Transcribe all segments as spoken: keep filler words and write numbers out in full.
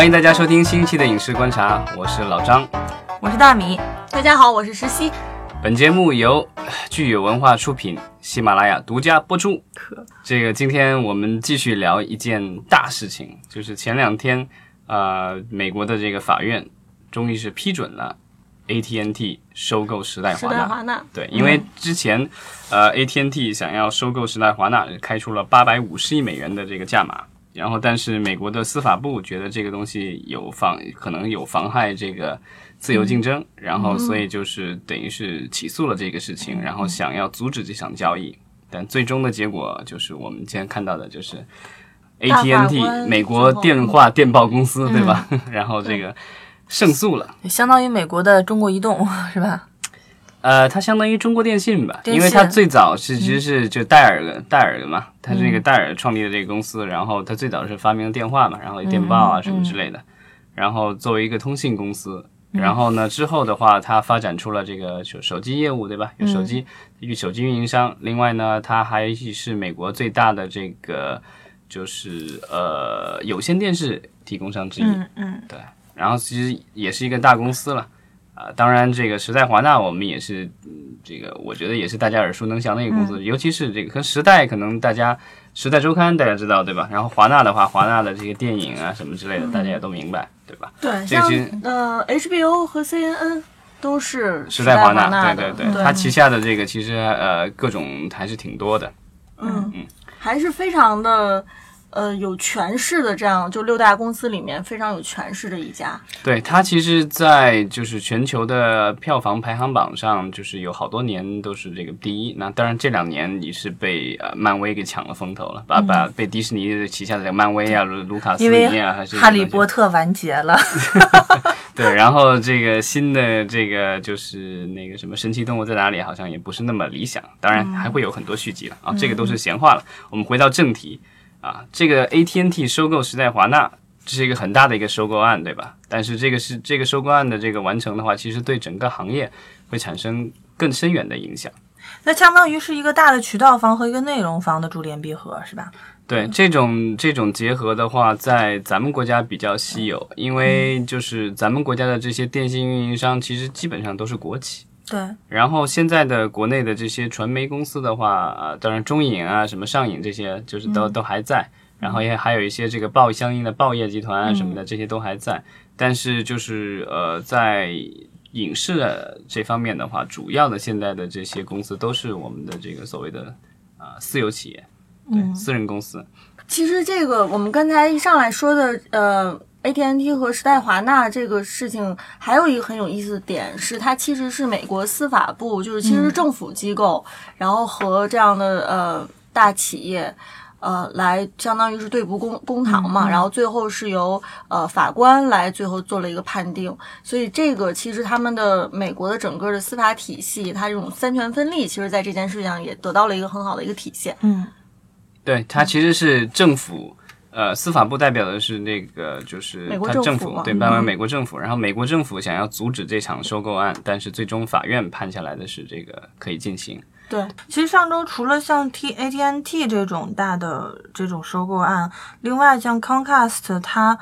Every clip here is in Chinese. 欢迎大家收听新一期的影视观察，我是老张，我是大米。大家好，我是石溪。本节目由聚友文化出品，喜马拉雅独家播出。这个今天我们继续聊一件大事情，就是前两天呃，美国的这个法院终于是批准了 A T and T 收购时代华纳。时代华纳对，因为之前、嗯、呃 A T and T 想要收购时代华纳，开出了八百五十亿美元的这个价码。然后，但是美国的司法部觉得这个东西有妨，可能有妨害这个自由竞争，嗯、然后所以就是等于是起诉了这个事情，嗯、然后想要阻止这场交易。但最终的结果就是我们今天看到的，就是 A T and T 美国电话电报公司，对吧？嗯、然后这个胜诉了，相当于美国的中国移动是吧？呃，它相当于中国电信吧，因为它最早是其实是就戴尔、嗯、戴尔嘛，它是那个戴尔创立的这个公司，然后它最早是发明了电话嘛，然后电报啊什么之类的，嗯嗯、然后作为一个通信公司，然后呢之后的话，它发展出了这个手机业务，对吧？有手机与手机运营商，另外呢，它还是美国最大的这个就是呃有线电视提供商之一，嗯嗯，对，然后其实也是一个大公司了。啊，当然，这个时代华纳我们也是，嗯、这个我觉得也是大家耳熟能详的一个公司，嗯、尤其是这个跟时代，可能大家时代周刊大家知道对吧？然后华纳的话，华纳的这些电影啊什么之类的，嗯、大家也都明白对吧？对，像呃 H B O 和 C N N 都是时代华纳，对对对，它旗下的这个其实呃各种还是挺多的，嗯嗯，还是非常的。呃，有权势的这样，就六大公司里面非常有权势的一家。对，它其实在就是全球的票房排行榜上，就是有好多年都是这个第一。那当然这两年也是被、呃、漫威给抢了风头了，把把被迪士尼旗下的这个漫威啊、嗯、卢卡斯尼啊，还是哈利波特完结了。对，然后这个新的这个就是那个什么神奇动物在哪里，好像也不是那么理想。当然还会有很多续集了、嗯、啊，这个都是闲话了。我们回到正题。啊，这个 A T and T 收购时代华纳，这是一个很大的一个收购案，对吧？但是这个是这个收购案的这个完成的话，其实对整个行业会产生更深远的影响。那相当于是一个大的渠道方和一个内容方的珠联璧合，是吧？对，这种这种结合的话，在咱们国家比较稀有，因为就是咱们国家的这些电信运营商其实基本上都是国企。对，然后现在的国内的这些传媒公司的话，啊、当然中影啊、什么上影这些，就是都、嗯、都还在。然后也还有一些这个报相应的报业集团啊什么的，嗯、这些都还在。但是就是呃，在影视的这方面的话，主要的现在的这些公司都是我们的这个所谓的啊、呃、私有企业，对、嗯、私人公司。其实这个我们刚才一上来说的，呃。A T and T 和时代华纳这个事情还有一个很有意思的点是，它其实是美国司法部，就是其实是政府机构，嗯、然后和这样的呃大企业呃来相当于是对簿公公堂嘛，嗯、然后最后是由呃法官来最后做了一个判定，所以这个其实他们的美国的整个的司法体系，它这种三权分立，其实在这件事上也得到了一个很好的一个体现。嗯，对，它其实是政府。呃，司法部代表的是那个，就是他政府对，代表美国政府。然后美国政府想要阻止这场收购案，但是最终法院判下来的是这个可以进行。对，其实上周除了像 T A T and T 这种大的这种收购案，另外像 Comcast 它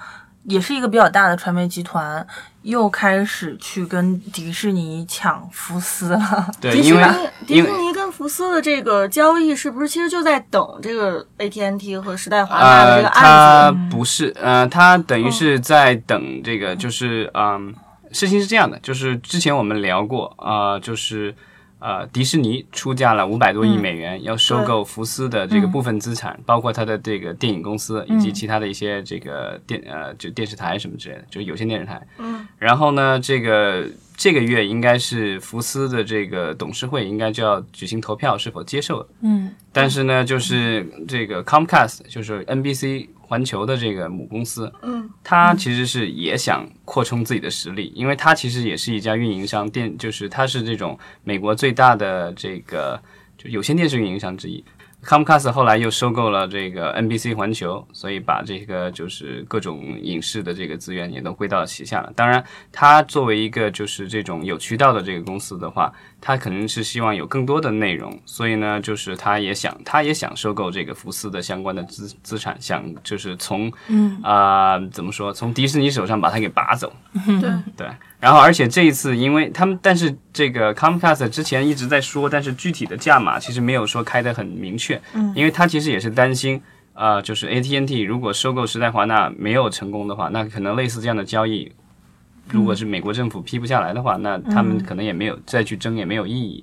也是一个比较大的传媒集团，又开始去跟迪士尼抢福斯了。对，因为迪士尼跟福斯的这个交易是不是其实就在等这个 A T and T 和时代华纳的这个案子？呃、它不是，呃，它等于是在等这个，就是嗯、呃，事情是这样的，就是之前我们聊过啊、呃，就是。呃，迪士尼出价了五百多亿美元，嗯、要收购福斯的这个部分资产，嗯、包括它的这个电影公司，嗯、以及其他的一些这个电呃就电视台什么之类的，就是有线电视台。嗯，然后呢，这个这个月应该是福斯的这个董事会应该就要举行投票，是否接受的。嗯，但是呢，就是这个 Comcast 就是 N B C 环球的这个母公司，嗯，它其实是也想扩充自己的实力，因为它其实也是一家运营商电，就是它是这种美国最大的这个就有线电视运营商之一。Comcast 后来又收购了这个 N B C 环球，所以把这个就是各种影视的这个资源也都归到旗下了。当然它作为一个就是这种有渠道的这个公司的话，它肯定是希望有更多的内容，所以呢就是它也想它也想收购这个福斯的相关的 资, 资产，想就是从嗯啊、呃、怎么说从迪士尼手上把它给拔走。对对，然后而且这一次因为他们但是这个 Comcast 之前一直在说，但是具体的价码其实没有说开得很明确，嗯，因为他其实也是担心呃，就是 A T and T 如果收购时代华纳没有成功的话，那可能类似这样的交易如果是美国政府批不下来的话，嗯，那他们可能也没有再去争，也没有意义，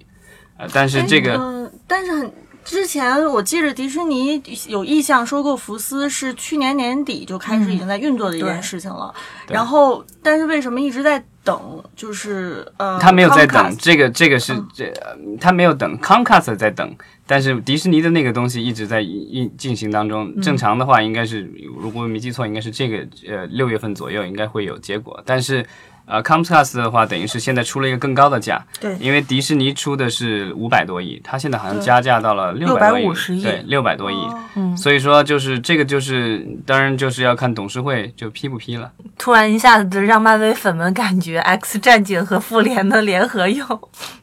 呃，但是这个、呃、但是很之前我记着迪士尼有意向收购福斯是去年年底就开始已经在运作的一件事情了，嗯，然后但是为什么一直在等，就是呃，他没有在等， Comcast, 这个这个是这、嗯、他没有等 Comcast 在等，但是迪士尼的那个东西一直在一进行当中，正常的话应该是如果没记错应该是这个呃六月份左右应该会有结果，但是呃 Comcast 的话等于是现在出了一个更高的价，对，因为迪士尼出的是五百多亿，他现在好像加价到了六百多亿，对，六百多亿、哦嗯、所以说就是这个就是当然就是要看董事会就批不批了。突然一下子让漫威粉们感觉 X 战警和复联的联合又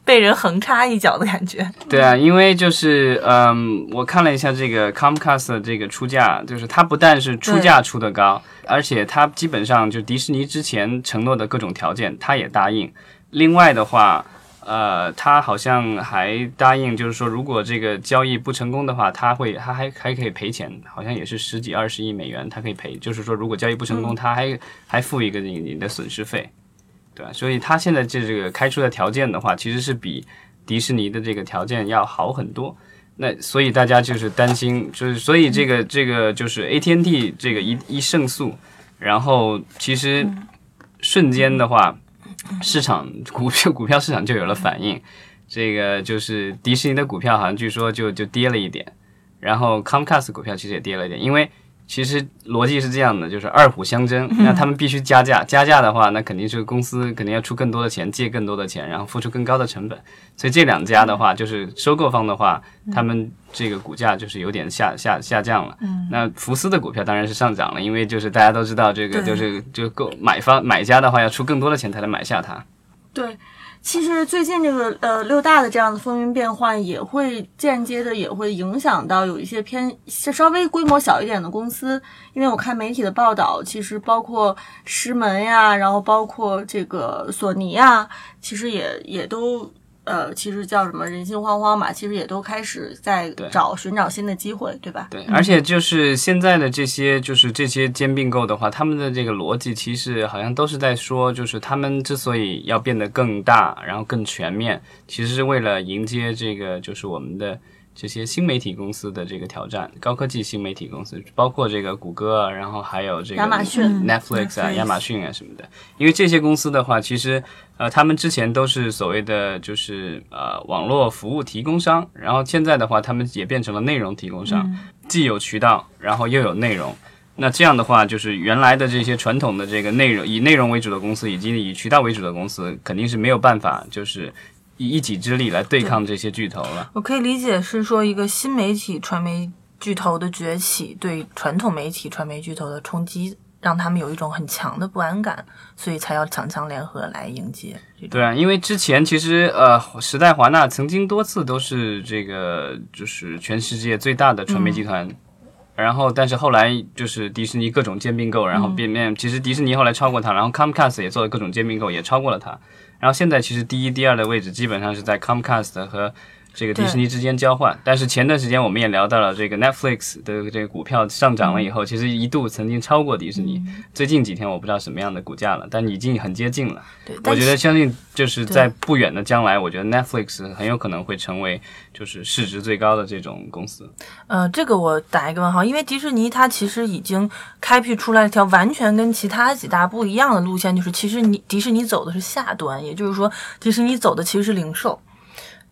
被人横插一脚的感觉。对啊，因为就是嗯，我看了一下这个 Comcast 这个出价，就是它不但是出价出的高，而且它基本上就迪士尼之前承诺的各种条件他也答应，另外的话呃，他好像还答应就是说如果这个交易不成功的话他会他还还可以赔钱，好像也是十几二十亿美元他可以赔，就是说如果交易不成功，嗯，他还还付一个你你的损失费，对，所以他现在这个开出的条件的话其实是比迪士尼的这个条件要好很多，那所以大家就是担心，就是所以这个这个就是 A T and T 这个一一胜诉，然后其实，嗯，瞬间的话市场股票股票市场就有了反应，这个就是迪士尼的股票好像据说就就跌了一点，然后 Comcast 股票其实也跌了一点，因为其实逻辑是这样的，就是二虎相争，那他们必须加价，加价的话那肯定是公司肯定要出更多的钱，借更多的钱，然后付出更高的成本，所以这两家的话就是收购方的话他们这个股价就是有点下下下降了，嗯，那福斯的股票当然是上涨了，因为就是大家都知道这个就是就购买方买家的话要出更多的钱才能买下它。对，其实最近这个呃六大的这样的风云变幻也会间接的也会影响到有一些偏稍微规模小一点的公司，因为我看媒体的报道，其实包括石门呀，然后包括这个索尼呀，其实也也都呃其实叫什么人心惶惶嘛，其实也都开始在找寻找新的机会，对吧？对，而且就是现在的这些就是这些兼并购的话，他们的这个逻辑其实好像都是在说，就是他们之所以要变得更大然后更全面，其实是为了迎接这个就是我们的这些新媒体公司的这个挑战，高科技新媒体公司，包括这个谷歌，然后还有这个 Netflix 啊、亚马逊啊什么的。因为这些公司的话，其实呃，他们之前都是所谓的就是呃网络服务提供商，然后现在的话，他们也变成了内容提供商，嗯，既有渠道，然后又有内容。那这样的话，就是原来的这些传统的这个内容以内容为主的公司，以及以渠道为主的公司，肯定是没有办法就是。以一己之力来对抗这些巨头了。我可以理解是说一个新媒体传媒巨头的崛起对传统媒体传媒巨头的冲击，让他们有一种很强的不安感，所以才要强强联合来迎接。对啊，因为之前其实呃，时代华纳曾经多次都是这个就是全世界最大的传媒集团，嗯，然后但是后来就是迪士尼各种兼并购，然后变面，嗯，其实迪士尼后来超过它，然后 Comcast 也做了各种兼并购也超过了它，然后现在其实第一第二的位置基本上是在 Comcast 和这个迪士尼之间交换，但是前段时间我们也聊到了这个 Netflix 的这个股票上涨了以后，嗯，其实一度曾经超过迪士尼，嗯，最近几天我不知道什么样的股价了，但已经很接近了。对，我觉得相信就是在不远的将来，我觉得 Netflix 很有可能会成为就是市值最高的这种公司。呃，这个我打一个问号，因为迪士尼它其实已经开辟出来一条完全跟其他几大不一样的路线，就是其实你迪士尼走的是下端，也就是说迪士尼走的其实是零售，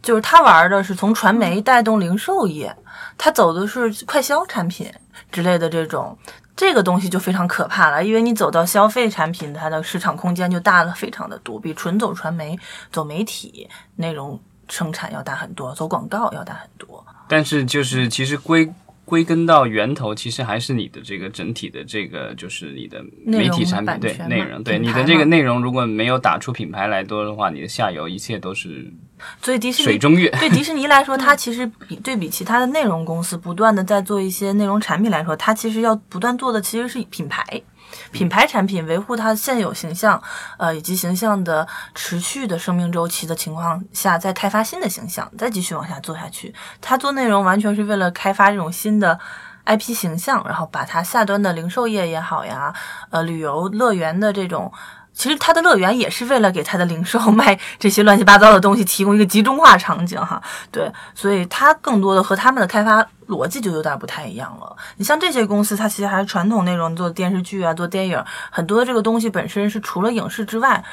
就是他玩的是从传媒带动零售业，他走的是快消产品之类的这种，这个东西就非常可怕了，因为你走到消费产品，它的市场空间就大了非常的多，比纯走传媒、走媒体内容生产要大很多，走广告要大很多。但是就是其实归归根到源头，其实还是你的这个整体的这个就是你的媒体产品，对内容，对你的这个内容如果没有打出品牌来多的话，你的下游一切都是所以迪士尼水中月。对迪士尼来说，它其实比对比其他的内容公司不断的在做一些内容产品来说，它其实要不断做的其实是品牌。品牌产品维护它现有形象，呃，以及形象的持续的生命周期的情况下，再开发新的形象，再继续往下做下去。它做内容完全是为了开发这种新的 I P 形象，然后把它下端的零售业也好呀，呃，旅游乐园的这种，其实它的乐园也是为了给它的零售卖这些乱七八糟的东西提供一个集中化场景哈。对，所以它更多的和他们的开发逻辑就有点不太一样了。你像这些公司，它其实还是传统内容，做电视剧啊，做电影，很多的这个东西本身是除了影视之外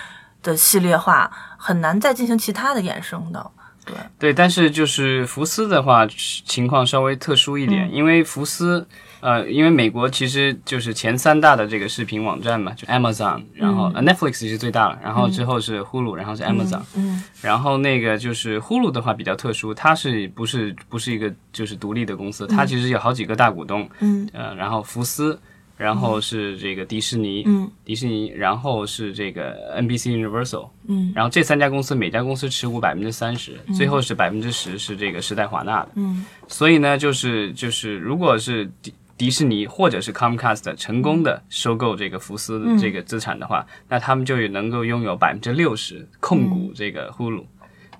的系列化，很难再进行其他的衍生的。对对，但是就是福斯的话，情况稍微特殊一点，嗯、因为福斯，呃，因为美国其实就是前三大的这个视频网站嘛，就 Amazon， 然后、嗯呃、Netflix 是最大了，然后之后是 Hulu， 然后是 Amazon， 嗯。嗯然后那个就是 Hulu 的话比较特殊，它是不是不是一个就是独立的公司，它其实有好几个大股东，嗯，呃，然后福斯，然后是这个迪士尼，嗯，迪士尼，然后是这个 N B C Universal， 嗯，然后这三家公司每家公司持股 百分之三十， 最后是 百分之十 是这个时代华纳的，嗯，所以呢，就是就是如果是迪士尼或者是 Comcast 成功的收购这个福斯的这个资产的话，嗯、那他们就能够拥有 百分之六十 控股这个 Hulu。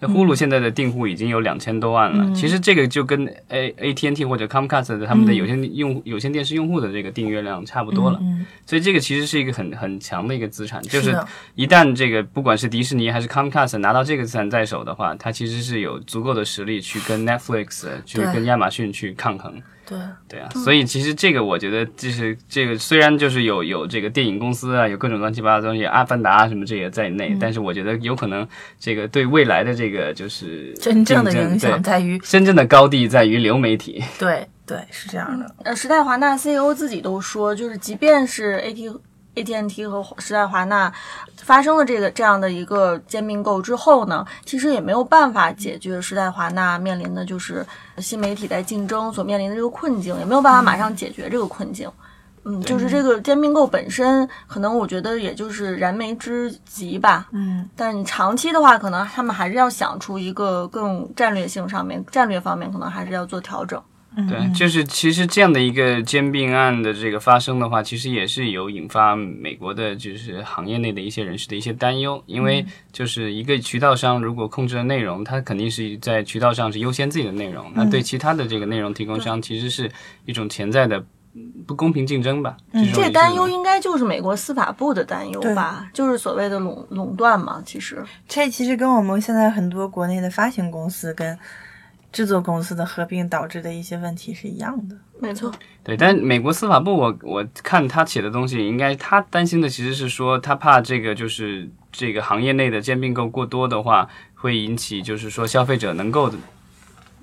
那 Hulu 现在的订户已经有两千多万了，嗯、其实这个就跟 A T and T 或者 Comcast 的他们的有线用、嗯、有线电视用户的这个订阅量差不多了，嗯嗯、所以这个其实是一个很很强的一个资产，就是一旦这个不管是迪士尼还是 Comcast 拿到这个资产在手的话，它其实是有足够的实力去跟 Netflix 去跟亚马逊去抗衡。对对啊，嗯、所以其实这个我觉得就是这个虽然就是有有这个电影公司啊，有各种乱七八糟的东西，阿凡达什么这些在内，嗯、但是我觉得有可能这个对未来的这个就是真正的影响在于真正的高地在于流媒体。对对，是这样的。呃，时代华纳 C E O 自己都说，就是即便是 A T A T and T 和时代华纳发生了这个这样的一个兼并购之后呢，其实也没有办法解决时代华纳面临的就是新媒体在竞争所面临的这个困境，也没有办法马上解决这个困境。嗯，就是这个兼并购本身，可能我觉得也就是燃眉之急吧。嗯，但是你长期的话，可能他们还是要想出一个更战略性上面，战略方面可能还是要做调整。对，就是其实这样的一个兼并案的这个发生的话，其实也是有引发美国的就是行业内的一些人士的一些担忧，因为就是一个渠道商如果控制了内容，他肯定是在渠道上是优先自己的内容，那对其他的这个内容提供商其实是一种潜在的不公平竞争吧。嗯、这担忧应该就是美国司法部的担忧吧，就是所谓的垄垄断嘛。其实这其实跟我们现在很多国内的发行公司跟制作公司的合并导致的一些问题是一样的。没错，对，但美国司法部我我看他写的东西，应该他担心的其实是说，他怕这个就是这个行业内的兼并购过多的话，会引起就是说消费者能够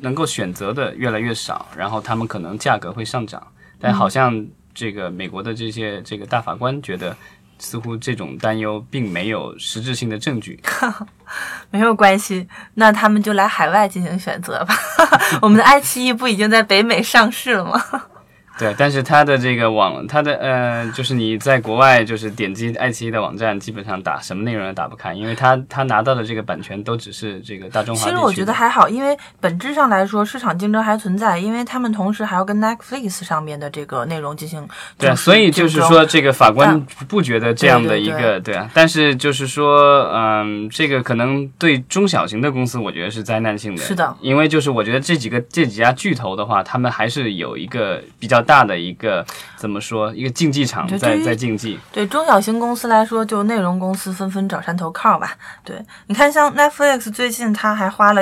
能够选择的越来越少，然后他们可能价格会上涨。但好像这个美国的这些这个大法官觉得，似乎这种担忧并没有实质性的证据。没有关系，那他们就来海外进行选择吧。我们的爱奇艺不已经在北美上市了吗？对，但是它的这个网，它的呃，就是你在国外就是点击爱奇艺的网站，基本上打什么内容也打不开，因为它它拿到的这个版权都只是这个大中华地区。其实我觉得还好，因为本质上来说市场竞争还存在，因为他们同时还要跟 Netflix 上面的这个内容进行。对，所以就是说这个法官不觉得这样的一个 对, 对, 对, 对啊，但是就是说，嗯、呃，这个可能对中小型的公司，我觉得是灾难性的。是的，因为就是我觉得这几个这几家巨头的话，他们还是有一个比较大的一个怎么说一个竞技场在在竞技。对中小型公司来说，就内容公司纷纷找山头靠吧。对，你看像 Netflix 最近他还花了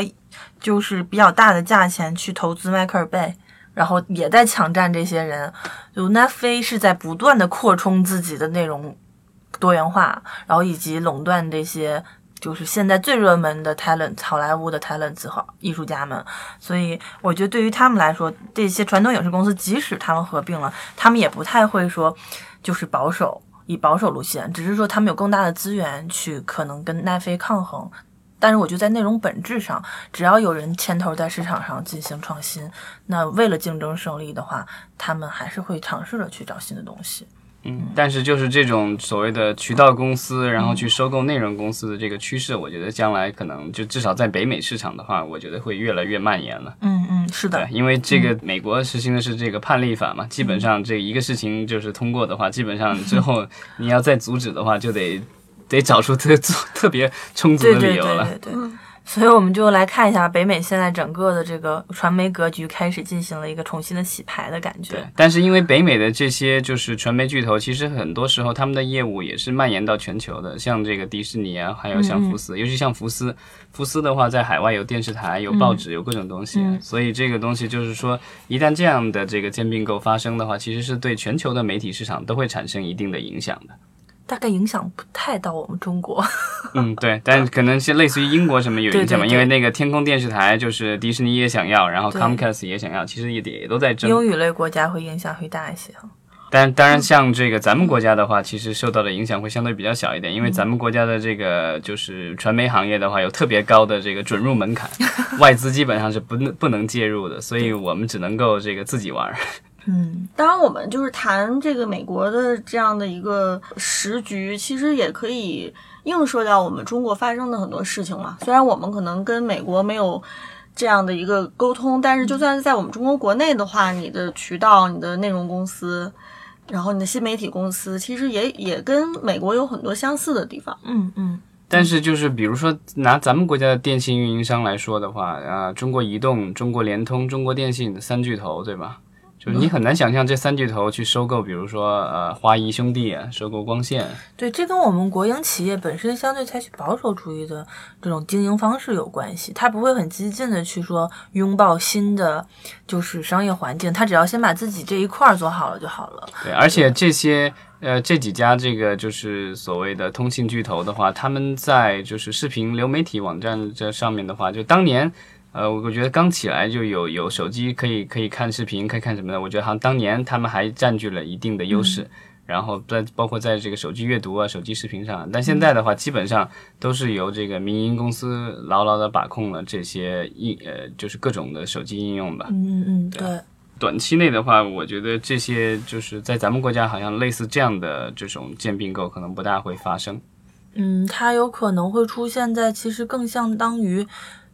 就是比较大的价钱去投资迈克尔贝，然后也在抢占这些人。就 Netflix 是在不断的扩充自己的内容多元化，然后以及垄断这些就是现在最热门的 talent， 好莱坞的 talent 和艺术家们，所以我觉得对于他们来说，这些传统影视公司即使他们合并了，他们也不太会说就是保守以保守路线，只是说他们有更大的资源去可能跟奈飞抗衡。但是我觉得在内容本质上，只要有人牵头在市场上进行创新，那为了竞争胜利的话，他们还是会尝试着去找新的东西。嗯，但是就是这种所谓的渠道公司，然后去收购内容公司的这个趋势，我觉得将来可能就至少在北美市场的话，我觉得会越来越蔓延了。嗯嗯，是的，因为这个美国实行的是这个判例法嘛，嗯、基本上这一个事情就是通过的话，基本上之后你要再阻止的话，就得得找出特特别充足的理由了。对对对对对。所以我们就来看一下北美现在整个的这个传媒格局开始进行了一个重新的洗牌的感觉。对，但是因为北美的这些就是传媒巨头，其实很多时候他们的业务也是蔓延到全球的，像这个迪士尼啊，还有像福斯，嗯嗯尤其像福斯，福斯的话在海外有电视台、有报纸、有各种东西、啊嗯嗯，所以这个东西就是说，一旦这样的这个兼并购发生的话，其实是对全球的媒体市场都会产生一定的影响的。大概影响不太到我们中国嗯，对，但可能是类似于英国什么有影响嘛，因为那个天空电视台就是迪士尼也想要，然后 Comcast 也想要，其实 也, 也都在争。英语类国家会影响会大一些，但当然像这个咱们国家的话、嗯、其实受到的影响会相对比较小一点，因为咱们国家的这个就是传媒行业的话有特别高的这个准入门槛外资基本上是不不能介入的，所以我们只能够这个自己玩。嗯，当然我们就是谈这个美国的这样的一个时局，其实也可以映射到我们中国发生的很多事情嘛。虽然我们可能跟美国没有这样的一个沟通，但是就算是在我们中国国内的话，你的渠道、你的内容公司，然后你的新媒体公司，其实也也跟美国有很多相似的地方。嗯嗯。但是就是比如说拿咱们国家的电信运营商来说的话，啊，中国移动、中国联通、中国电信三巨头，对吧？就是你很难想象这三巨头去收购，比如说呃华谊兄弟啊，收购光线。对，这跟我们国营企业本身相对采取保守主义的这种经营方式有关系，它不会很激进的去说拥抱新的就是商业环境，它只要先把自己这一块做好了就好了。对，而且这些。呃，这几家这个就是所谓的通信巨头的话，他们在就是视频流媒体网站这上面的话，就当年，呃，我觉得刚起来就有有手机可以可以看视频，可以看什么的，我觉得好像当年他们还占据了一定的优势。嗯，然后在包括在这个手机阅读啊、手机视频上，但现在的话基本上都是由这个民营公司牢牢的把控了这些应呃就是各种的手机应用吧。嗯嗯，对。对，短期内的话，我觉得这些就是在咱们国家好像类似这样的这种兼并购可能不大会发生。嗯，它有可能会出现在其实更相当于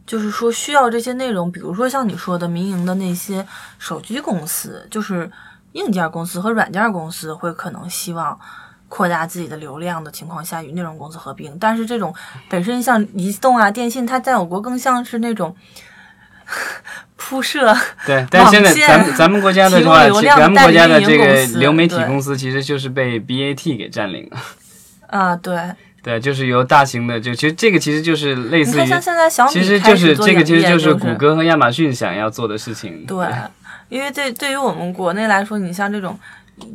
就是说需要这些内容，比如说像你说的民营的那些手机公司，就是硬件公司和软件公司会可能希望扩大自己的流量的情况下与内容公司合并，但是这种本身像移动啊、电信，它在我国更像是那种铺设。对，但现在咱们咱们国家的话，咱们国家的这个流媒体公司其实就是被 B A T 给占领了。啊，对。对，就是由大型的，就其实这个其实就是类似于，你看像现在小米，其实就是这个其实就是谷歌和亚马逊想要做的事情。对，对，因为对对于我们国内来说，你像这种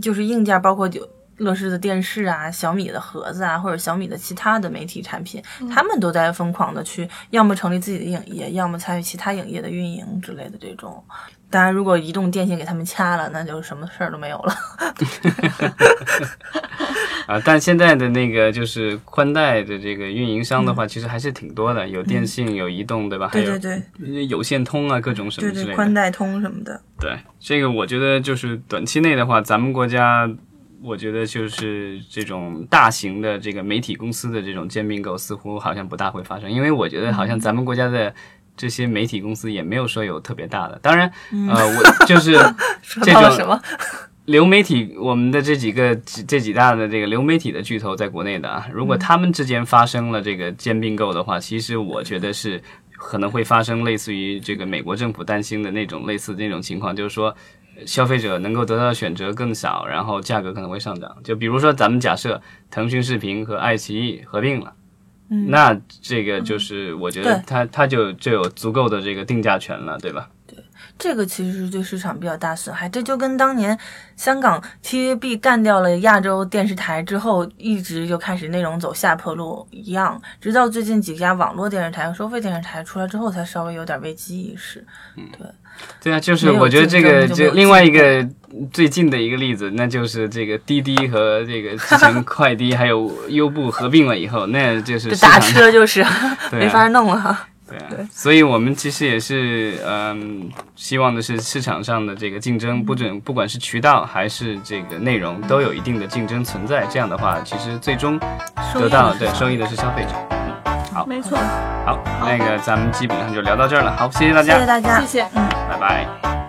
就是硬件，包括就乐视的电视啊、小米的盒子啊，或者小米的其他的媒体产品，嗯、他们都在疯狂的去要么成立自己的影业，要么参与其他影业的运营之类的这种。当然如果移动电信给他们掐了，那就什么事儿都没有了啊，但现在的那个就是宽带的这个运营商的话、嗯、其实还是挺多的，有电信、嗯、有移动，对吧？对对对，还有有线通啊，各种什么之类的，对对，宽带通什么的。对，这个我觉得就是短期内的话，咱们国家我觉得就是这种大型的这个媒体公司的这种兼并购似乎好像不大会发生，因为我觉得好像咱们国家的这些媒体公司也没有说有特别大的，当然呃我就是这种流媒体，我们的这几个这几大的这个流媒体的巨头在国内的啊，如果他们之间发生了这个兼并购的话，其实我觉得是可能会发生类似于这个美国政府担心的那种类似那种情况，就是说消费者能够得到的选择更少，然后价格可能会上涨。就比如说咱们假设腾讯视频和爱奇艺合并了，嗯、那这个就是我觉得它、嗯、它就就有足够的这个定价权了，对吧？对，这个其实对市场比较大损害，这就跟当年香港 T V B 干掉了亚洲电视台之后，一直就开始内容走下坡路一样，直到最近几家网络电视台和收费电视台出来之后，才稍微有点危机意识。对。嗯，对啊，就是我觉得这个就另外一个最近的一个例子，那就是这个滴滴和这个之前快滴还有优步合并了以后，那就是就打车就是、啊、没法弄了。对啊，对，所以我们其实也是嗯、呃，希望的是市场上的这个竞争，不准不管是渠道还是这个内容，都有一定的竞争存在。这样的话，其实最终得到对受益的是消费者。嗯，好，没错。好，好，那个咱们基本上就聊到这儿了。好，谢谢大家，谢谢大家，谢谢，嗯，拜拜。